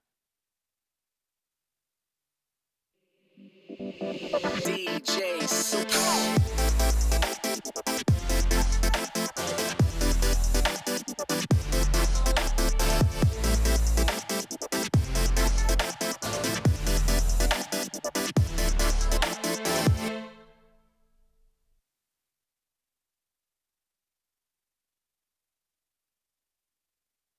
DJ